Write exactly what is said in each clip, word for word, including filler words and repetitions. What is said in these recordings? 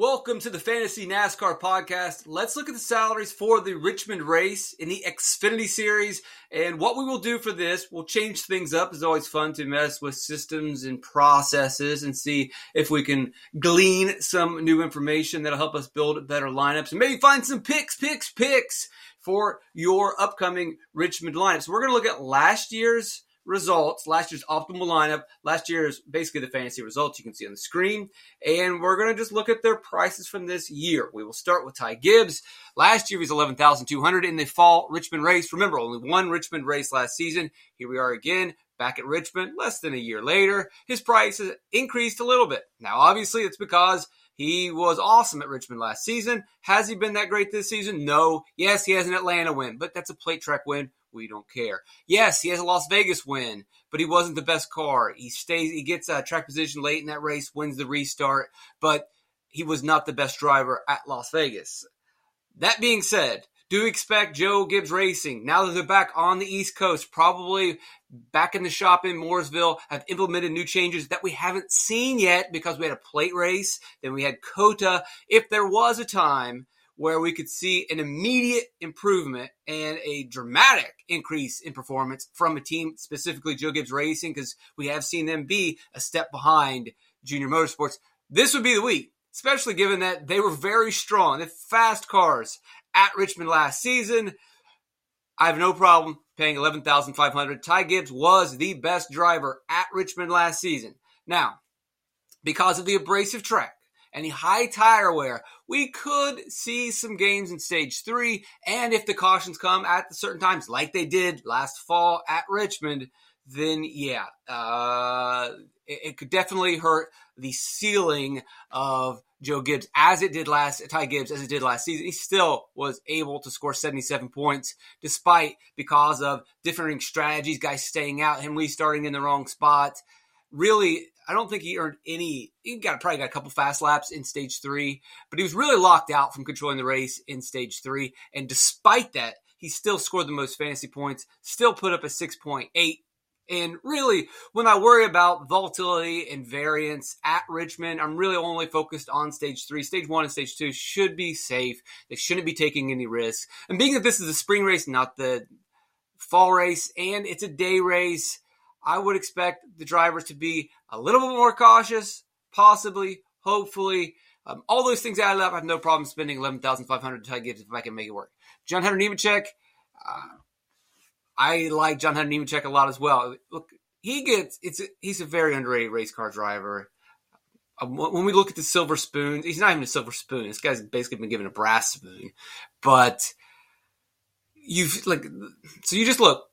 Welcome to the Fantasy NASCAR Podcast. Let's look at the salaries for the Richmond race in the Xfinity Series. And what we will do for this, we'll change things up. It's always fun to mess with systems and processes and see if we can glean some new information that'll help us build better lineups and maybe find some picks, picks, picks for your upcoming Richmond lineup. So we're going to look at last year's results, last year's optimal lineup, last year's basically the fantasy results you can see on the screen, and we're going to just look at their prices from this year. We will start with Ty Gibbs. Last year he was eleven thousand two hundred dollars in the fall Richmond race. Remember, only one Richmond race last season. Here we are again, back at Richmond less than a year later. His price has increased a little bit. Now, obviously, it's because he was awesome at Richmond last season. Has he been that great this season? No. Yes, he has an Atlanta win, but that's a plate track win. We don't care. Yes, he has a Las Vegas win, but he wasn't the best car. He stays. He gets a track position late in that race, wins the restart, but he was not the best driver at Las Vegas. That being said, do expect Joe Gibbs Racing, now that they're back on the East Coast, probably back in the shop in Mooresville, have implemented new changes that we haven't seen yet because we had a plate race, then we had COTA. If there was a time where we could see an immediate improvement and a dramatic increase in performance from a team, specifically Joe Gibbs Racing, because we have seen them be a step behind Junior Motorsports, this would be the week, especially given that they were very strong. They had fast cars at Richmond last season. I have no problem paying eleven thousand five hundred dollars. Ty Gibbs was the best driver at Richmond last season. Now, because of the abrasive track and the high tire wear, we could see some gains in stage three. And if the cautions come at certain times, like they did last fall at Richmond, then yeah, uh, it, it could definitely hurt the ceiling of Joe Gibbs as it did last, Ty Gibbs as it did last season. He still was able to score seventy-seven points despite, because of differing strategies, guys staying out, Henley starting in the wrong spot. Really, I don't think he earned any. He got probably got a couple fast laps in stage three, but he was really locked out from controlling the race in stage three. And despite that, he still scored the most fantasy points, still put up a six point eight. And really, when I worry about volatility and variance at Richmond, I'm really only focused on stage three. Stage one and stage two should be safe. They shouldn't be taking any risks. And being that this is a spring race, not the fall race, and it's a day race, I would expect the drivers to be a little bit more cautious, possibly, hopefully. Um, all those things added up, I have no problem spending eleven thousand five hundred dollars to Ty Gibbs if I can make it work. John Hunter Nemechek, uh, I like John Hunter Nemechek a lot as well. Look, he gets it's he's a very underrated race car driver. When we look at the silver spoon, he's not even a silver spoon. This guy's basically been given a brass spoon. But you've like so you just look.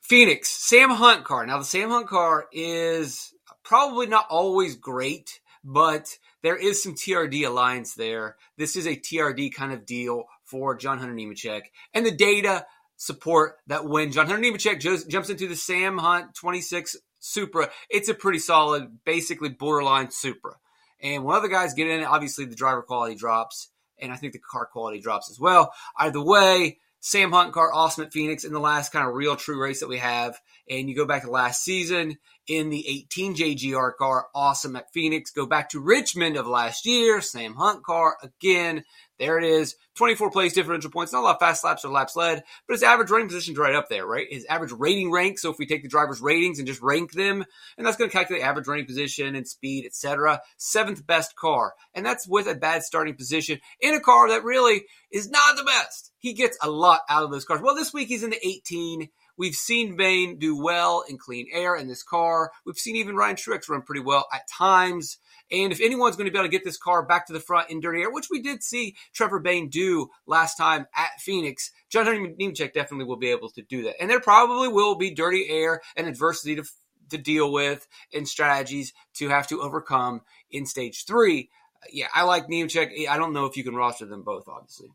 Phoenix, Sam Hunt car. Now the Sam Hunt car is probably not always great, but there is some T R D alliance there. This is a T R D kind of deal for John Hunter Nemechek, and the data support that when John Hunter Nemechek jumps into the Sam Hunt twenty-six Supra, it's a pretty solid, basically borderline Supra. And when other guys get in, obviously the driver quality drops, and I think the car quality drops as well. Either way, Sam Hunt car, awesome at Phoenix in the last kind of real true race that we have. And you go back to last season in the eighteen J G R car, awesome at Phoenix. Go back to Richmond of last year, Sam Hunt car again. There it is, twenty-four place differential points. Not a lot of fast laps or laps led, but his average running position's right up there, right? His average rating rank, so if we take the driver's ratings and just rank them, and that's going to calculate average running position and speed, et cetera. Seventh best car, and that's with a bad starting position in a car that really is not the best. He gets a lot out of those cars. Well, this week he's in the eighteen. We've seen Bayne do well in clean air in this car. We've seen even Ryan Truex run pretty well at times. And if anyone's going to be able to get this car back to the front in dirty air, which we did see Trevor Bayne do last time at Phoenix, John Hunter Nemechek definitely will be able to do that. And there probably will be dirty air and adversity to, to deal with and strategies to have to overcome in stage three. Uh, yeah, I like Nemechek. I don't know if you can roster them both, obviously.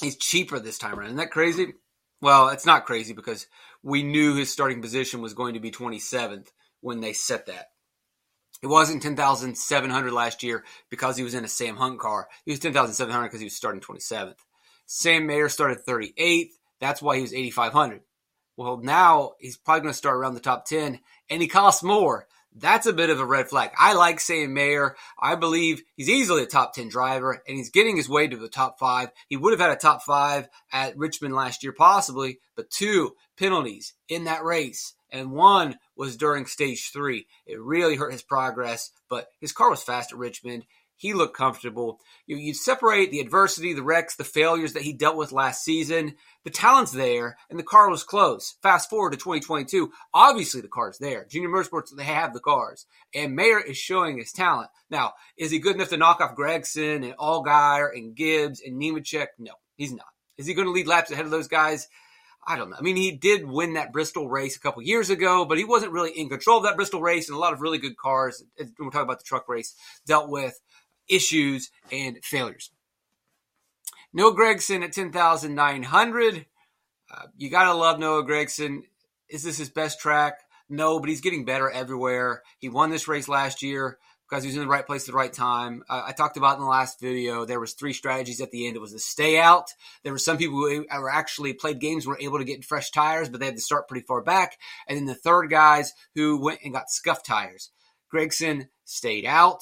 He's cheaper this time around. Isn't that crazy? Well, it's not crazy because we knew his starting position was going to be twenty-seventh. When they set that, it wasn't ten thousand seven hundred last year because he was in a Sam Hunt car. He was ten thousand seven hundred because he was starting twenty-seventh. Sam Mayer started thirty-eighth. That's why he was eighty-five hundred. Well, now he's probably going to start around the top ten, and he costs more. that's a bit of a red flag. I like Sam Mayer. I believe he's easily a top ten driver, and he's getting his way to the top five. He would have had a top five at Richmond last year possibly, but two penalties in that race, and one was during stage three. It really hurt his progress, but his car was fast at Richmond. He looked comfortable. You, you separate the adversity, the wrecks, the failures that he dealt with last season. The talent's there, and the car was close. Fast forward to twenty twenty-two. Obviously, the car's there. Junior Motorsports, they have the cars. And Mayer is showing his talent. Now, is he good enough to knock off Gragson and Allgaier and Gibbs and Nemechek? No, he's not. Is he going to lead laps ahead of those guys? I don't know. I mean, he did win that Bristol race a couple years ago, but he wasn't really in control of that Bristol race, and a lot of really good cars, we're talking about the truck race, dealt with issues and failures. Noah Gragson at ten thousand nine hundred. Uh, you got to love Noah Gragson. Is this his best track? No, but he's getting better everywhere. He won this race last year because he was in the right place at the right time. Uh, I talked about in the last video, there was three strategies at the end. It was the stay out. There were some people who were actually played games, were able to get fresh tires, but they had to start pretty far back. And then the third guys who went and got scuffed tires. Gragson stayed out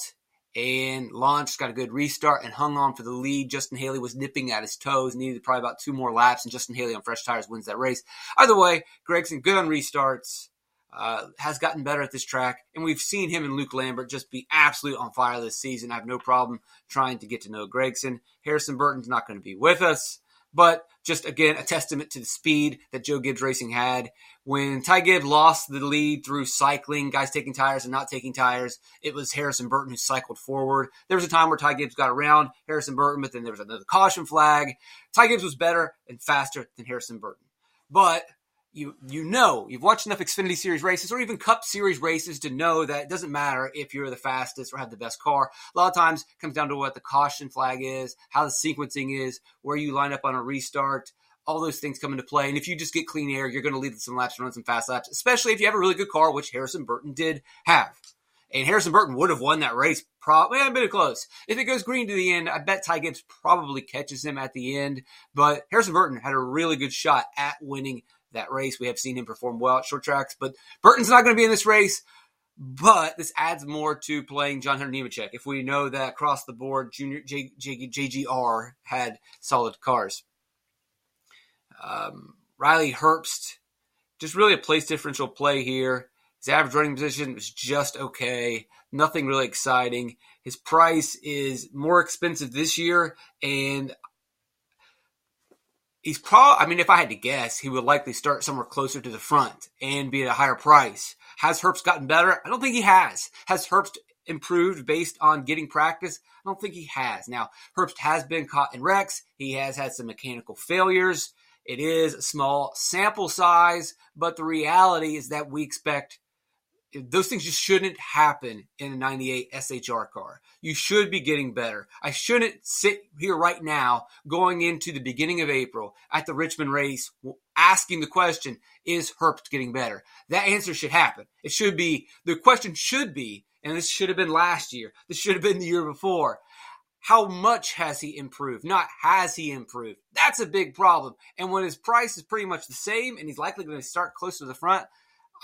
and launched, got a good restart, and hung on for the lead. Justin Haley was nipping at his toes, needed probably about two more laps, and Justin Haley on fresh tires wins that race. Either way, Gragson, good on restarts, uh, has gotten better at this track, and we've seen him and Luke Lambert just be absolute on fire this season. I have no problem trying to get to know Gragson. Harrison Burton's not going to be with us, but just, again, a testament to the speed that Joe Gibbs Racing had. When Ty Gibbs lost the lead through cycling, guys taking tires and not taking tires, it was Harrison Burton who cycled forward. There was a time where Ty Gibbs got around Harrison Burton, but then there was another caution flag. Ty Gibbs was better and faster than Harrison Burton. But you you know, you've watched enough Xfinity Series races or even Cup Series races to know that it doesn't matter if you're the fastest or have the best car. A lot of times it comes down to what the caution flag is, how the sequencing is, where you line up on a restart. All those things come into play. And if you just get clean air, you're going to lead some laps and run some fast laps, especially if you have a really good car, which Harrison Burton did have. And Harrison Burton would have won that race. Probably, yeah, a bit close. If it goes green to the end, I bet Ty Gibbs probably catches him at the end. But Harrison Burton had a really good shot at winning that race. We have seen him perform well at short tracks. But Burton's not going to be in this race. But this adds more to playing John Hunter Nemechek, if we know that across the board, Junior J, J, JGR had solid cars. Um, Riley Herbst, just really a place differential play here. His average running position was just okay. Nothing really exciting. His price is more expensive this year, and he's probably, I mean, if I had to guess, he would likely start somewhere closer to the front and be at a higher price. Has Herbst gotten better? I don't think he has. Has Herbst improved based on getting practice? I don't think he has. Now, Herbst has been caught in wrecks. He has had some mechanical failures. It is a small sample size, but the reality is that we expect those things just shouldn't happen in a ninety-eight S H R car. You should be getting better. I shouldn't sit here right now going into the beginning of April at the Richmond race asking the question, is Herbst getting better? That answer should happen. It should be, the question should be, and this should have been last year, this should have been the year before, how much has he improved? Not has he improved. That's a big problem. And when his price is pretty much the same and he's likely going to start closer to the front,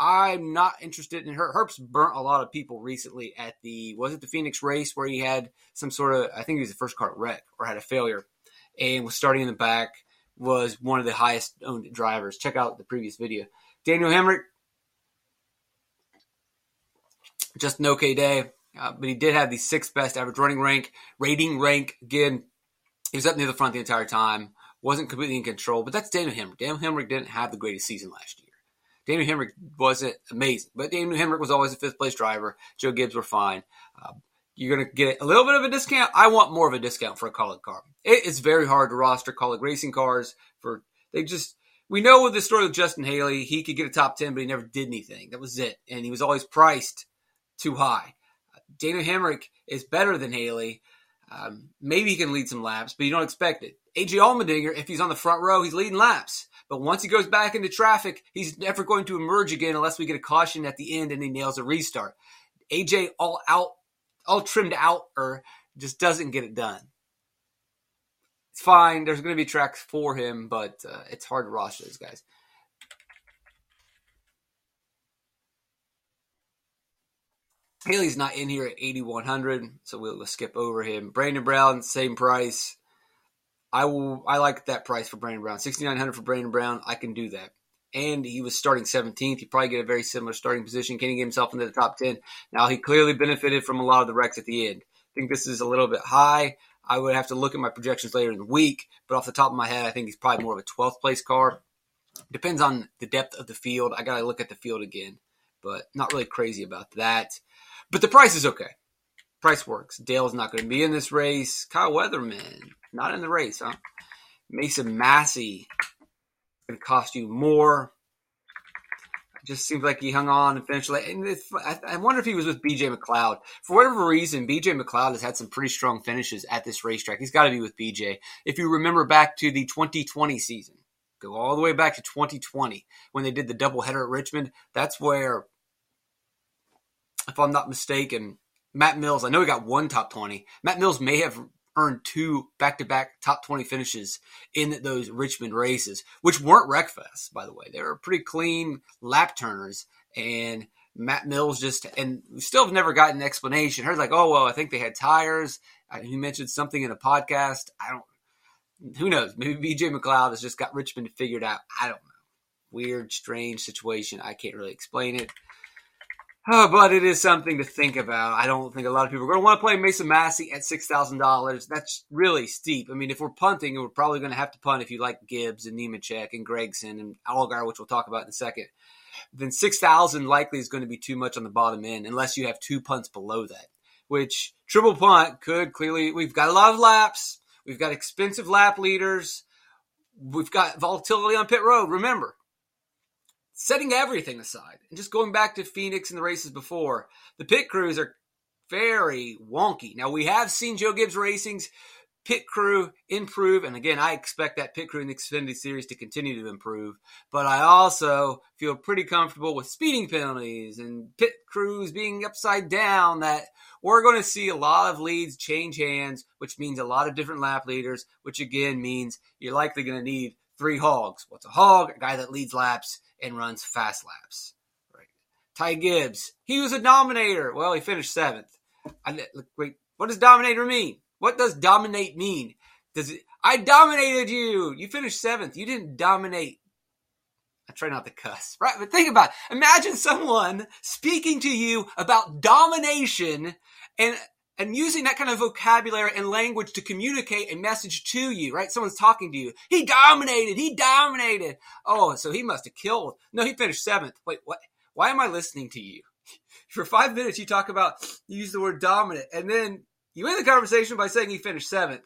I'm not interested in her. Herbst burnt a lot of people recently at the, was it the Phoenix race where he had some sort of, I think he was the first car wreck or had a failure and was starting in the back, was one of the highest owned drivers. Check out the previous video. Daniel Hemric, just an okay day. Uh, but he did have the sixth best average running rank, rating rank. Again, he was up near the front the entire time. Wasn't completely in control. But that's Daniel Hemric. Daniel Hemric didn't have the greatest season last year. Daniel Hemric wasn't amazing. But Daniel Hemric was always a fifth-place driver. Joe Gibbs were fine. Uh, you're going to get a little bit of a discount. I want more of a discount for a colleague car. It is very hard to roster colleague racing cars. For they just... We know with the story of Justin Haley, he could get a top ten, but he never did anything. That was it. And he was always priced too high. Daniel Hemric is better than Haley. Um, maybe he can lead some laps, but you don't expect it. A J Allmendinger, if he's on the front row, he's leading laps. But once he goes back into traffic, he's never going to emerge again unless we get a caution at the end and he nails a restart. A J all out, all trimmed out, or just doesn't get it done. It's fine. There's going to be tracks for him, but uh, it's hard to roster those guys. Haley's not in here at eighty-one hundred, so we'll skip over him. Brandon Brown, same price. I will. I like that price for Brandon Brown. sixty-nine hundred for Brandon Brown. I can do that. And he was starting seventeenth. He'd probably get a very similar starting position. Can he get himself into the top ten? Now, he clearly benefited from a lot of the wrecks at the end. I think this is a little bit high. I would have to look at my projections later in the week, but off the top of my head, I think he's probably more of a twelfth place car. Depends on the depth of the field. I got to look at the field again, but not really crazy about that. But the price is okay. Price works. Dale's not going to be in this race. Kyle Weatherman, not in the race, huh? Mason Massey, going to cost you more. It just seems like he hung on and finished late. And it's, I, I wonder if he was with B J McLeod. For whatever reason, B J McLeod has had some pretty strong finishes at this racetrack. He's got to be with B J. If you remember back to the twenty twenty season, go all the way back to twenty twenty when they did the doubleheader at Richmond. That's where, if I'm not mistaken, Matt Mills, I know he got one top twenty. Matt Mills may have earned two back-to-back top twenty finishes in those Richmond races, which weren't wreckfests, by the way. They were pretty clean lap turners, and Matt Mills just – and we still have never gotten an explanation. I heard like, oh, well, I think they had tires. He mentioned something in a podcast. I don't – who knows? Maybe B J McLeod has just got Richmond figured out. I don't know. Weird, strange situation. I can't really explain it. Oh, but it is something to think about. I don't think a lot of people are going to want to play Mason Massey at six thousand dollars. That's really steep. I mean, if we're punting, we're probably going to have to punt if you like Gibbs and Nemechek and Gragson and Allgaier, which we'll talk about in a second. Then six thousand dollars likely is going to be too much on the bottom end unless you have two punts below that, which triple punt could clearly – we've got a lot of laps. We've got expensive lap leaders. We've got volatility on pit road. Remember. Setting everything aside, and just going back to Phoenix and the races before, the pit crews are very wonky. Now, we have seen Joe Gibbs Racing's pit crew improve, and again, I expect that pit crew in the Xfinity Series to continue to improve, but I also feel pretty comfortable with speeding penalties and pit crews being upside down that we're going to see a lot of leads change hands, which means a lot of different lap leaders, which again means you're likely going to need three hogs. What's a hog? A guy that leads laps and runs fast laps. Right. Ty Gibbs, he was a dominator. Well, he finished seventh. I, look, wait, what does dominator mean? What does dominate mean? Does it? I dominated you. You finished seventh. You didn't dominate. I try not to cuss, right? But think about it. Imagine someone speaking to you about domination and and using that kind of vocabulary and language to communicate a message to you, right? Someone's talking to you. He dominated. He dominated. Oh, so he must have killed. No, he finished seventh. Wait, what? Why am I listening to you? For five minutes, you talk about, you use the word dominant, and then you end the conversation by saying he finished seventh.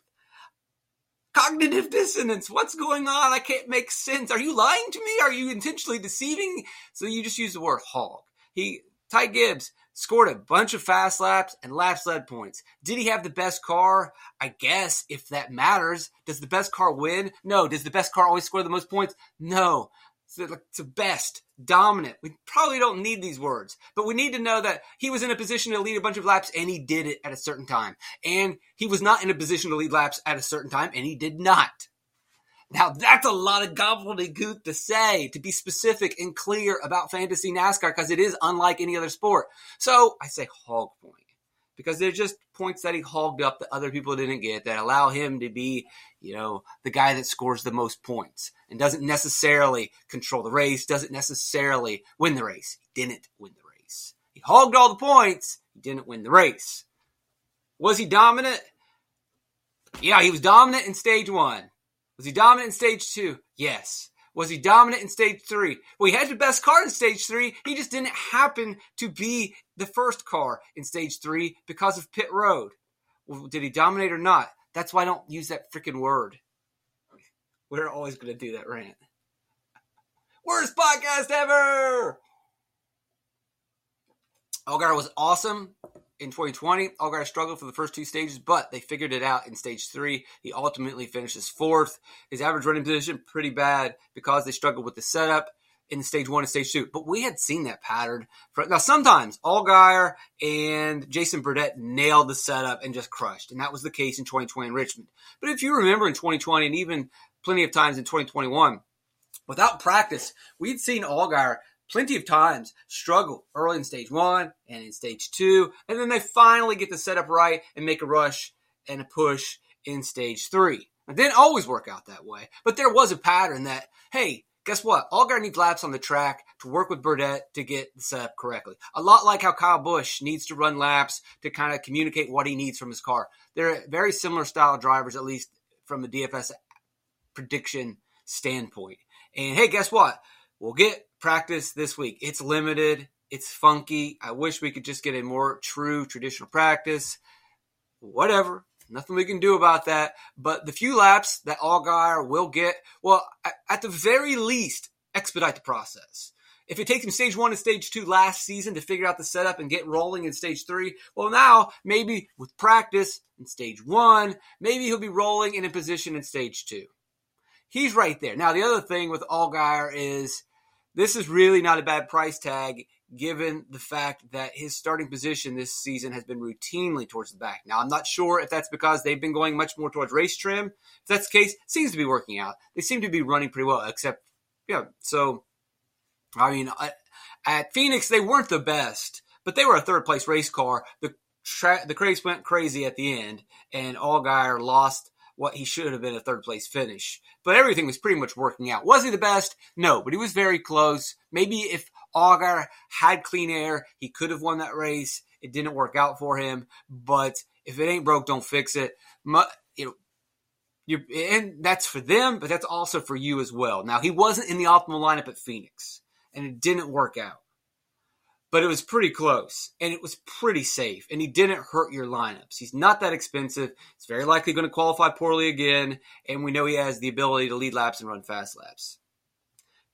Cognitive dissonance. What's going on? I can't make sense. Are you lying to me? Are you intentionally deceiving? So you just use the word hog. He, Ty Gibbs, scored a bunch of fast laps and laps led points. Did he have the best car? I guess, if that matters. Does the best car win? No. Does the best car always score the most points? No. So it's the best, dominant. We probably don't need these words, but we need to know that he was in a position to lead a bunch of laps and he did it at a certain time. And he was not in a position to lead laps at a certain time and he did not. Now, that's a lot of gobbledygook to say, to be specific and clear about fantasy NASCAR, because it is unlike any other sport. So I say hog point, because they're just points that he hogged up that other people didn't get that allow him to be, you know, the guy that scores the most points and doesn't necessarily control the race, doesn't necessarily win the race. He didn't win the race. He hogged all the points. He didn't win the race. Was he dominant? Yeah, he was dominant in stage one. Was he dominant in stage two? Yes. Was he dominant in stage three? Well, he had the best car in stage three. He just didn't happen to be the first car in stage three because of pit road. Well, did he dominate or not? That's why I don't use that freaking word. We're always going to do that rant. Worst podcast ever! Allgaier was awesome. In twenty twenty, Allgaier struggled for the first two stages, but they figured it out in stage three. He ultimately finishes fourth. His average running position, pretty bad because they struggled with the setup in stage one and stage two. But we had seen that pattern. Now, sometimes Allgaier and Jason Burdett nailed the setup and just crushed, and that was the case in twenty twenty in Richmond. But if you remember in twenty twenty and even plenty of times in twenty twenty-one, without practice, we'd seen Allgaier plenty of times struggle early in stage one and in stage two, and then they finally get the setup right and make a rush and a push in stage three. It didn't always work out that way, but there was a pattern that, hey, guess what? Allgaier needs laps on the track to work with Burdett to get the setup correctly. A lot like how Kyle Busch needs to run laps to kind of communicate what he needs from his car. They're very similar style drivers, at least from a D F S prediction standpoint. And hey, guess what? We'll get practice this week. It's limited. It's funky. I wish we could just get a more true traditional practice. Whatever. Nothing we can do about that. But the few laps that Allgaier will get, well, at the very least, expedite the process. If it takes him stage one and stage two last season to figure out the setup and get rolling in stage three, well, now maybe with practice in stage one, maybe he'll be rolling and in position in stage two. He's right there. Now, the other thing with Allgaier is this is really not a bad price tag, given the fact that his starting position this season has been routinely towards the back. Now, I'm not sure if that's because they've been going much more towards race trim. If that's the case, it seems to be working out. They seem to be running pretty well, except, yeah, so, I mean, I, at Phoenix, they weren't the best, but they were a third-place race car. The tra- the craze went crazy at the end, and Allgaier lost what he should have been a third-place finish. But everything was pretty much working out. Was he the best? No, but he was very close. Maybe if Allgaier had clean air, he could have won that race. It didn't work out for him. But if it ain't broke, don't fix it. You know, you're, and that's for them, but that's also for you as well. Now, he wasn't in the optimal lineup at Phoenix, and it didn't work out. But it was pretty close, and it was pretty safe, and he didn't hurt your lineups. He's not that expensive. He's very likely going to qualify poorly again, and we know he has the ability to lead laps and run fast laps.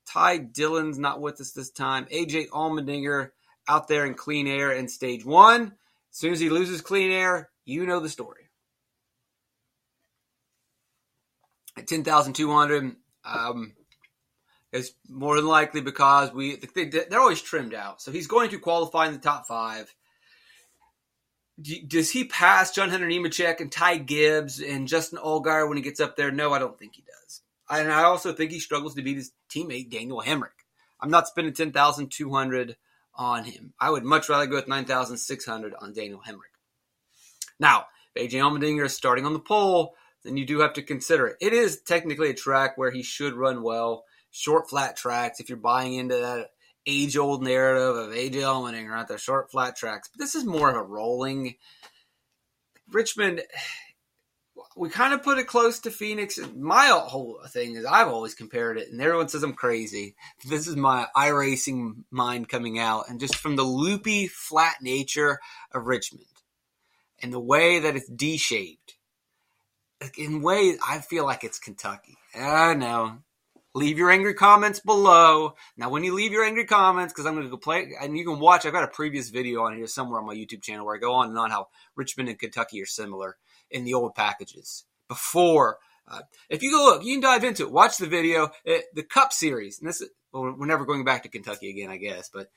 Ty Dillon's not with us this time. A J Allmendinger out there in clean air in stage one. As soon as he loses clean air, you know the story. At ten thousand two hundred, um, it's more than likely because we they, they're always trimmed out. So he's going to qualify in the top five. Does he pass John Hunter Nemechek and Ty Gibbs and Justin Allgaier when he gets up there? No, I don't think he does. And I also think he struggles to beat his teammate, Daniel Hemric. I'm not spending ten thousand two hundred dollars on him. I would much rather go with nine thousand six hundred dollars on Daniel Hemric. Now, if A J Allmendinger is starting on the pole, then you do have to consider it. It is technically a track where he should run well. Short, flat tracks, if you're buying into that age-old narrative of A J Allmendinger out there, short, flat tracks. But this is more of a rolling. Richmond, we kind of put it close to Phoenix. My whole thing is I've always compared it, and everyone says I'm crazy. This is my iRacing mind coming out, and just from the loopy, flat nature of Richmond and the way that it's D-shaped, in ways I feel like it's Kentucky. I know. Leave your angry comments below. Now, when you leave your angry comments, because I'm going to go play, and you can watch, I've got a previous video on here somewhere on my YouTube channel where I go on and on how Richmond and Kentucky are similar in the old packages. Before, uh, if you go look, you can dive into it. Watch the video, it, the Cup Series. And this, is, well, we're never going back to Kentucky again, I guess. But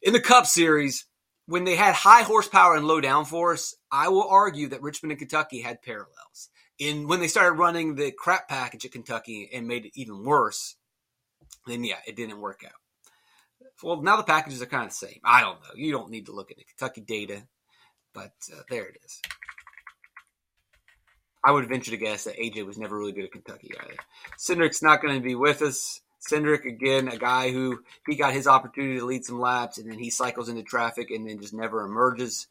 in the Cup Series, when they had high horsepower and low downforce, I will argue that Richmond and Kentucky had parallels. And when they started running the crap package at Kentucky and made it even worse, then, yeah, it didn't work out. Well, now the packages are kind of the same. I don't know. You don't need to look at the Kentucky data, but uh, there it is. I would venture to guess that A J was never really good at Kentucky either. Cindric's not going to be with us. Cindric, again, a guy who he got his opportunity to lead some laps, and then he cycles into traffic and then just never emerges.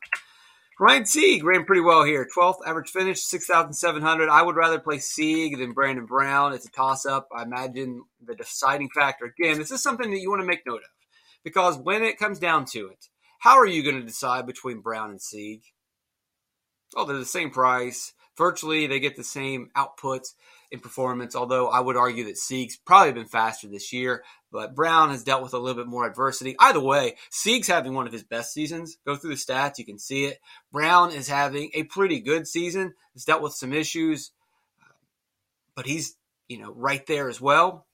Ryan Sieg ran pretty well here. twelfth average finish, six thousand seven hundred. I would rather play Sieg than Brandon Brown. It's a toss-up. I imagine the deciding factor. Again, this is something that you want to make note of because when it comes down to it, how are you going to decide between Brown and Sieg? Oh, they're the same price. Virtually, they get the same outputs in performance, although I would argue that Sieg's probably been faster this year, but Brown has dealt with a little bit more adversity. Either way, Sieg's having one of his best seasons. Go through the stats, you can see it. Brown is having a pretty good season. He's dealt with some issues, but he's, you know, right there as well.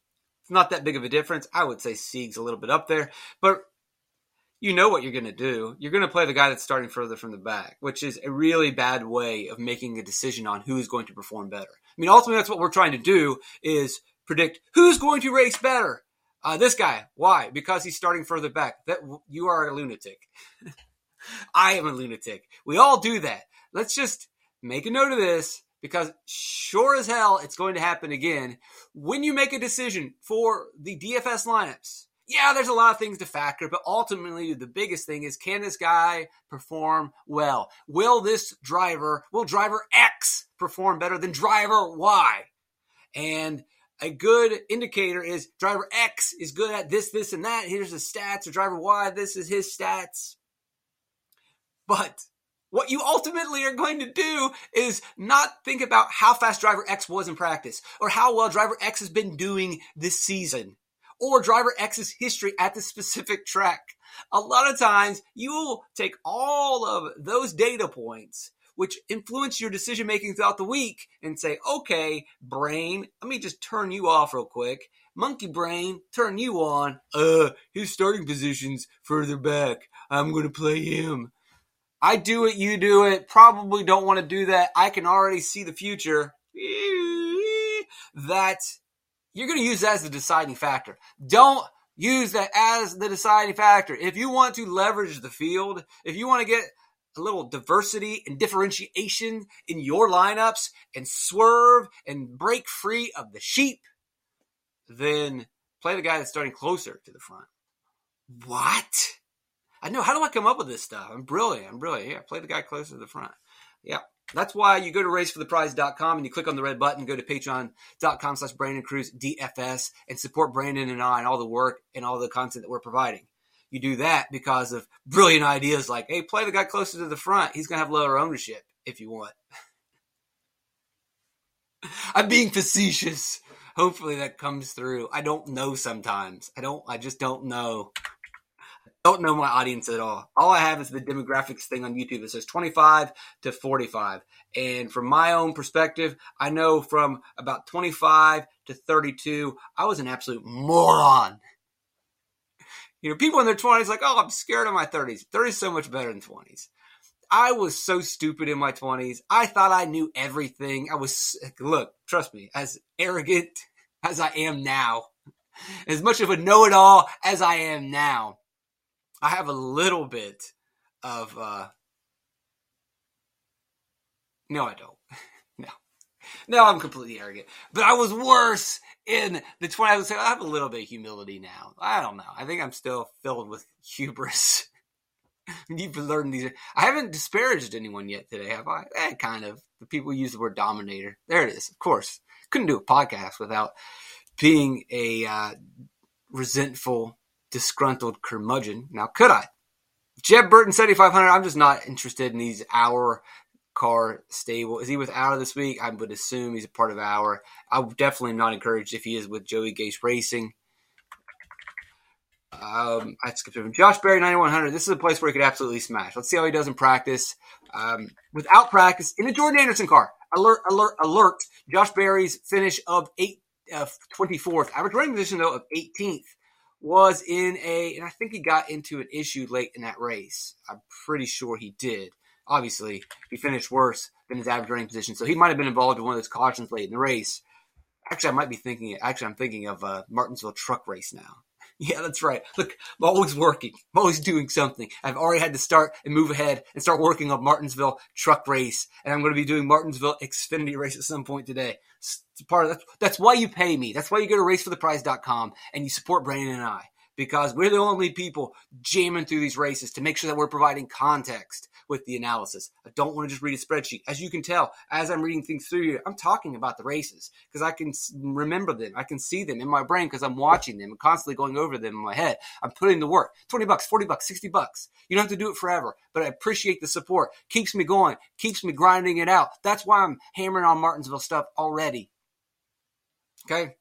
It's not that big of a difference. I would say Sieg's a little bit up there, but you know what you're going to do. You're going to play the guy that's starting further from the back, which is a really bad way of making a decision on who is going to perform better. I mean, ultimately, that's what we're trying to do is predict who's going to race better. Uh, this guy, why? Because he's starting further back. That you are a lunatic. I am a lunatic. We all do that. Let's just make a note of this because sure as hell it's going to happen again. When you make a decision for the D F S lineups, yeah, there's a lot of things to factor, but ultimately the biggest thing is, can this guy perform well? Will this driver, will driver X perform better than driver Y? And a good indicator is driver X is good at this, this, and that. Here's the stats. Or driver Y, this is his stats. But what you ultimately are going to do is not think about how fast driver X was in practice or how well driver X has been doing this season, or driver X's history at the specific track. A lot of times, you will take all of those data points, which influence your decision-making throughout the week, and say, okay, brain, let me just turn you off real quick. Monkey brain, turn you on. Uh, his starting position's further back. I'm going to play him. I do it, you do it. Probably don't want to do that. I can already see the future. That's... You're going to use that as the deciding factor. Don't use that as the deciding factor. If you want to leverage the field, if you want to get a little diversity and differentiation in your lineups and swerve and break free of the sheep, then play the guy that's starting closer to the front. What? I know. How do I come up with this stuff? I'm brilliant. I'm brilliant. Yeah, play the guy closer to the front. Yeah. That's why you go to race for the prize dot com and you click on the red button, go to patreon.com slash Brandon Cruz DFS and support Brandon and I and all the work and all the content that we're providing. You do that because of brilliant ideas like, hey, play the guy closer to the front. He's going to have lower ownership if you want. I'm being facetious. Hopefully that comes through. I don't know sometimes. I don't, I just don't know. Don't know my audience at all. All I have is the demographics thing on YouTube. It says twenty-five to forty-five. And from my own perspective, I know from about twenty-five to thirty-two, I was an absolute moron. You know, people in their twenties like, oh, I'm scared of my thirties. thirties is so much better than twenties. I was so stupid in my twenties. I thought I knew everything. I was, look, trust me, as arrogant as I am now, as much of a know-it-all as I am now, I have a little bit of, uh, no, I don't. No, no, I'm completely arrogant, but I was worse in the twenties. I would say I have a little bit of humility now. I don't know. I think I'm still filled with hubris. You've learned these. I haven't disparaged anyone yet today, have I? Eh, kind of. The people use the word dominator. There it is. Of course. Couldn't do a podcast without being a, uh, resentful, disgruntled curmudgeon. Now, could I? Jeb Burton, seventy-five hundred. I'm just not interested in these Hour car stable. Is he with Hour this week? I would assume he's a part of Hour. I'm definitely not encouraged if he is with Joey Gase Racing. Um, I skipped over. Josh Berry, ninety-one hundred. This is a place where he could absolutely smash. Let's see how he does in practice. Um, without practice, in a Jordan Anderson car. Alert, alert, alert. Josh Berry's finish of eight, uh, twenty-fourth. Average running position, though, of eighteenth. Was in a, and I think he got into an issue late in that race. I'm pretty sure he did. Obviously, he finished worse than his average running position, so he might have been involved in one of those cautions late in the race. Actually, I might be thinking, actually, I'm thinking of a Martinsville truck race now. Yeah, that's right. Look, I'm always working. I'm always doing something. I've already had to start and move ahead and start working on Martinsville truck race, and I'm going to be doing Martinsville Xfinity race at some point today. It's part of that. That's why you pay me. That's why you go to race for the prize dot com and you support Brandon and I, because we're the only people jamming through these races to make sure that we're providing context with the analysis. I don't want to just read a spreadsheet. As you can tell, as I'm reading things through here, I'm talking about the races because I can remember them. I can see them in my brain because I'm watching them and constantly going over them in my head. I'm putting the work, twenty bucks, forty bucks, sixty bucks. You don't have to do it forever, but I appreciate the support. Keeps me going, keeps me grinding it out. That's why I'm hammering on Martinsville stuff already. Okay.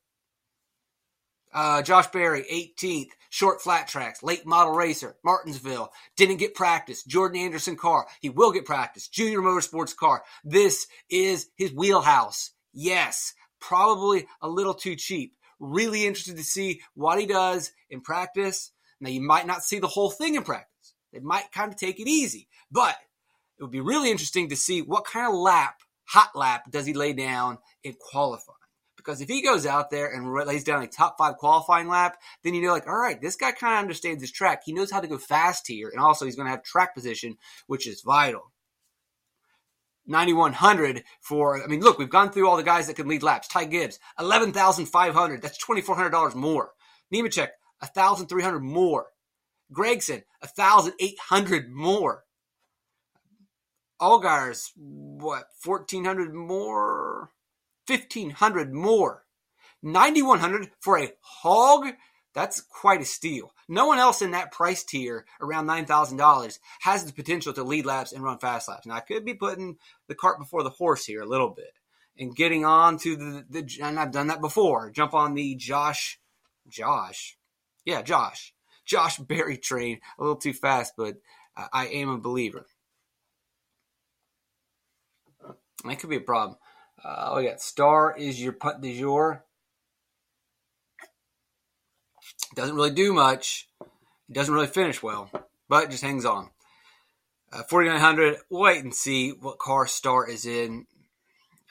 Uh, Josh Berry, eighteenth, short flat tracks, late model racer, Martinsville, didn't get practice. Jordan Anderson car, he will get practice. Junior Motorsports car, this is his wheelhouse. Yes, probably a little too cheap. Really interested to see what he does in practice. Now, you might not see the whole thing in practice. They might kind of take it easy, but it would be really interesting to see what kind of lap, hot lap, does he lay down in qualifying. because if he goes out there and lays down a top five qualifying lap, then you know, like, all right, this guy kind of understands his track. He knows how to go fast here, and also he's going to have track position, which is vital. ninety-one hundred for, I mean, look, we've gone through all the guys that can lead laps. Ty Gibbs, eleven thousand five hundred dollars. That's two thousand four hundred dollars more. Nemechek, one thousand three hundred dollars more. Gragson, one thousand eight hundred dollars more. Allgaier's, what, fourteen hundred dollars more? fifteen hundred dollars more. ninety-one hundred dollars for a hog? That's quite a steal. No one else in that price tier, around nine thousand dollars, has the potential to lead laps and run fast laps. Now, I could be putting the cart before the horse here a little bit and getting on to the, the and I've done that before, jump on the Josh, Josh, yeah, Josh, Josh Berry train a little too fast, but I am a believer. That could be a problem. Uh, we got Star is your putt du jour. Doesn't really do much. Doesn't really finish well, but just hangs on. Uh, forty-nine hundred, wait and see what car Star is in.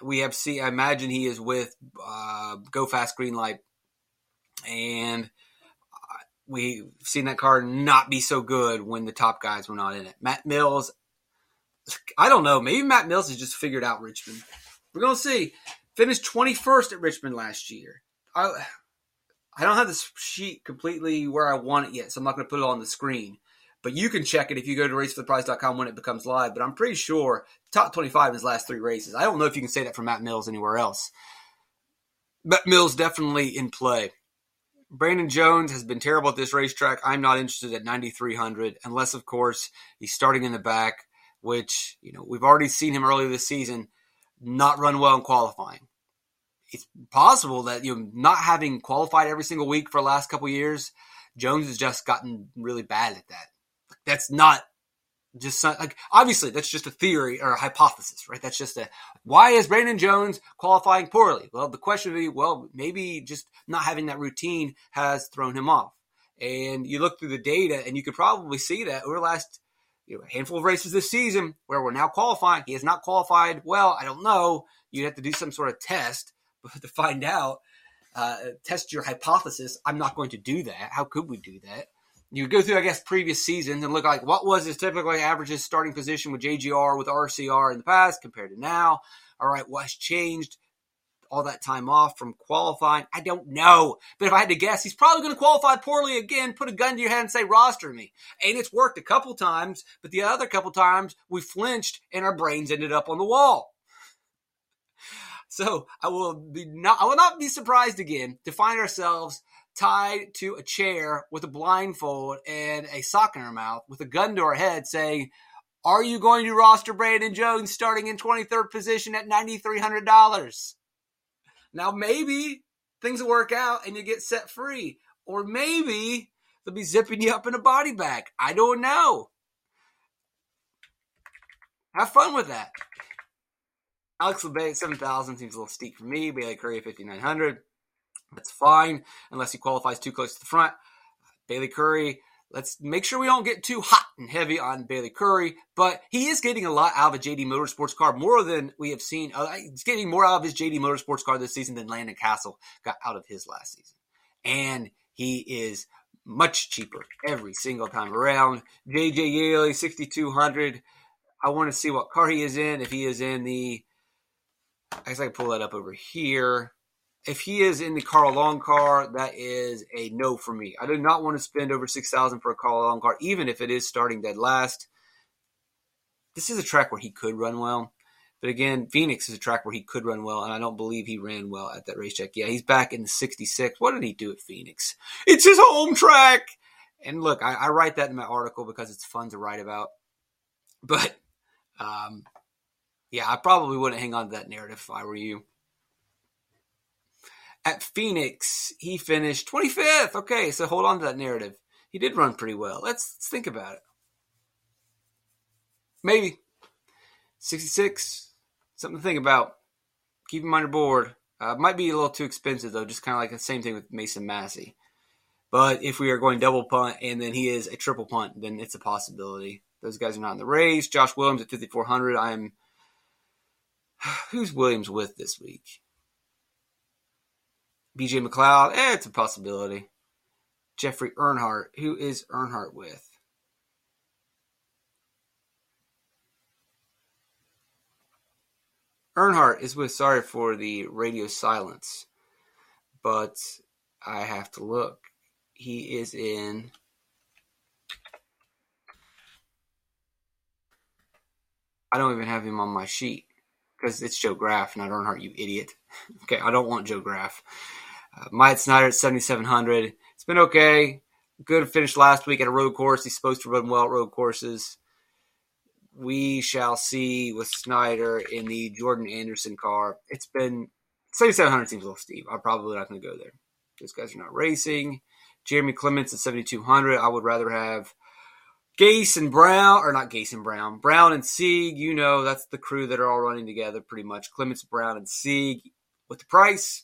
We have C, I imagine he is with uh, Go Fast Green Light. And we've seen that car not be so good when the top guys were not in it. Matt Mills, I don't know. Maybe Matt Mills has just figured out Richmond. We're going to see. Finished twenty-first at Richmond last year. I, I don't have this sheet completely where I want it yet, so I'm not going to put it on the screen. But you can check it if you go to race for the prize dot com when it becomes live. But I'm pretty sure top twenty-five in his last three races. I don't know if you can say that for Matt Mills anywhere else. Matt Mills definitely in play. Brandon Jones has been terrible at this racetrack. I'm not interested at ninety-three hundred, unless, of course, he's starting in the back, which, you know, we've already seen him earlier this season not run well in qualifying. It's possible that, you know, not having qualified every single week for the last couple of years, Jones has just gotten really bad at that. That's not just like, obviously that's just a theory or a hypothesis, right? That's just a, why is Brandon Jones qualifying poorly? Well, the question would be, well, maybe just not having that routine has thrown him off. And you look through the data and you could probably see that over the last, you know, a handful of races this season where we're now qualifying. He has not qualified. Well, I don't know. You'd have to do some sort of test to find out, uh, test your hypothesis. I'm not going to do that. How could we do that? You go through, I guess, previous seasons and look like what was his typically averages starting position with J G R, with R C R in the past compared to now. All right, what's changed? All that time off from qualifying? I don't know. But if I had to guess, he's probably going to qualify poorly again, put a gun to your head and say, roster me. And it's worked a couple times, but the other couple times we flinched and our brains ended up on the wall. So I will be not, I will not be surprised again to find ourselves tied to a chair with a blindfold and a sock in our mouth with a gun to our head saying, are you going to roster Brandon Jones starting in twenty-third position at nine thousand three hundred dollars? Now, maybe things will work out and you get set free. Or maybe they'll be zipping you up in a body bag. I don't know. Have fun with that. Alex LeBay at seven thousand seems a little steep for me. Bailey Curry at fifty-nine hundred. That's fine unless he qualifies too close to the front. Bailey Curry, let's make sure we don't get too hot and heavy on Bailey Curry. But he is getting a lot out of a J D Motorsports car, more than we have seen. Uh, he's getting more out of his J D Motorsports car this season than Landon Castle got out of his last season. And he is much cheaper every single time around. J J Yaley, sixty-two hundred. I want to see what car he is in. If he is in the... I guess I can pull that up over here. If he is in the Carl Long car, that is a no for me. I do not want to spend over six thousand dollars for a Carl Long car, even if it is starting dead last. This is a track where he could run well. But again, Phoenix is a track where he could run well, and I don't believe he ran well at that racetrack. Yeah, he's back in the sixty-six. What did he do at Phoenix? It's his home track! And look, I, I write that in my article because it's fun to write about. But, um... yeah, I probably wouldn't hang on to that narrative if I were you. At Phoenix, he finished twenty-fifth. Okay, so hold on to that narrative. He did run pretty well. Let's, let's think about it. Maybe. sixty-six, something to think about. Keep him on your board. Uh, might be a little too expensive, though, just kind of like the same thing with Mason Massey. But if we are going double punt and then he is a triple punt, then it's a possibility. Those guys are not in the race. Josh Williams at fifty-four hundred. I am... Who's Williams with this week? B J McLeod, eh, it's a possibility. Jeffrey Earnhardt, who is Earnhardt with? Earnhardt is with, sorry for the radio silence, but I have to look. He is in... I don't even have him on my sheet because it's Joe Graff, not Earnhardt, you idiot. Okay, I don't want Joe Graff. Uh, Myatt Snider at seventy-seven hundred. It's been okay. Good finish last week at a road course. He's supposed to run well at road courses. We shall see with Snider in the Jordan Anderson car. It's been seventy-seven hundred seems a little steep. I'm probably not going to go there. Those guys are not racing. Jeremy Clements at seventy-two hundred. I would rather have Gase and Brown, or not Gase and Brown, Brown and Sieg, you know, that's the crew that are all running together pretty much. Clements, Brown, and Sieg with the price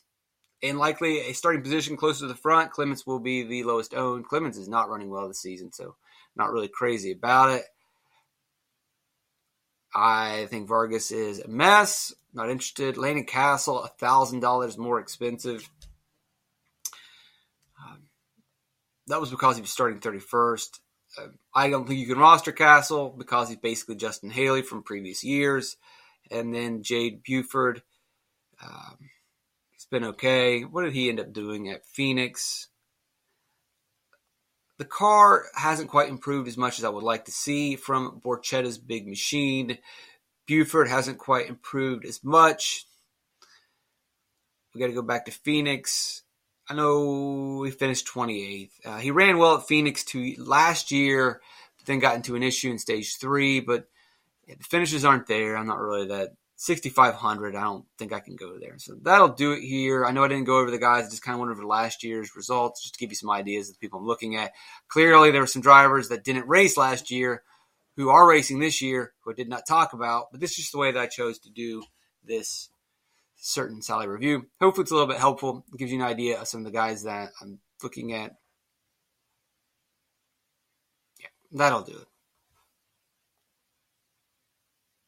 and likely a starting position closer to the front. Clements will be the lowest owned. Clements is not running well this season, so not really crazy about it. I think Vargas is a mess. Not interested. Landon Castle, one thousand dollars more expensive. Um, that was because he was starting thirty-first. I don't think you can roster Castle because he's basically Justin Haley from previous years. And then Jade Buford. Um, it's been okay. What did he end up doing at Phoenix? The car hasn't quite improved as much as I would like to see from Borchetta's big machine. Buford hasn't quite improved as much. We got to go back to Phoenix. I know he finished twenty-eighth. Uh, he ran well at Phoenix two, last year, but then got into an issue in stage three. But yeah, the finishes aren't there. I'm not really that. sixty-five hundred, I don't think I can go there. So that'll do it here. I know I didn't go over the guys. I just kind of went over last year's results just to give you some ideas of the people I'm looking at. Clearly, there were some drivers that didn't race last year who are racing this year who I did not talk about. But this is just the way that I chose to do this certain salary review. Hopefully it's a little bit helpful. It gives you an idea of some of the guys that I'm looking at. Yeah, that'll do it.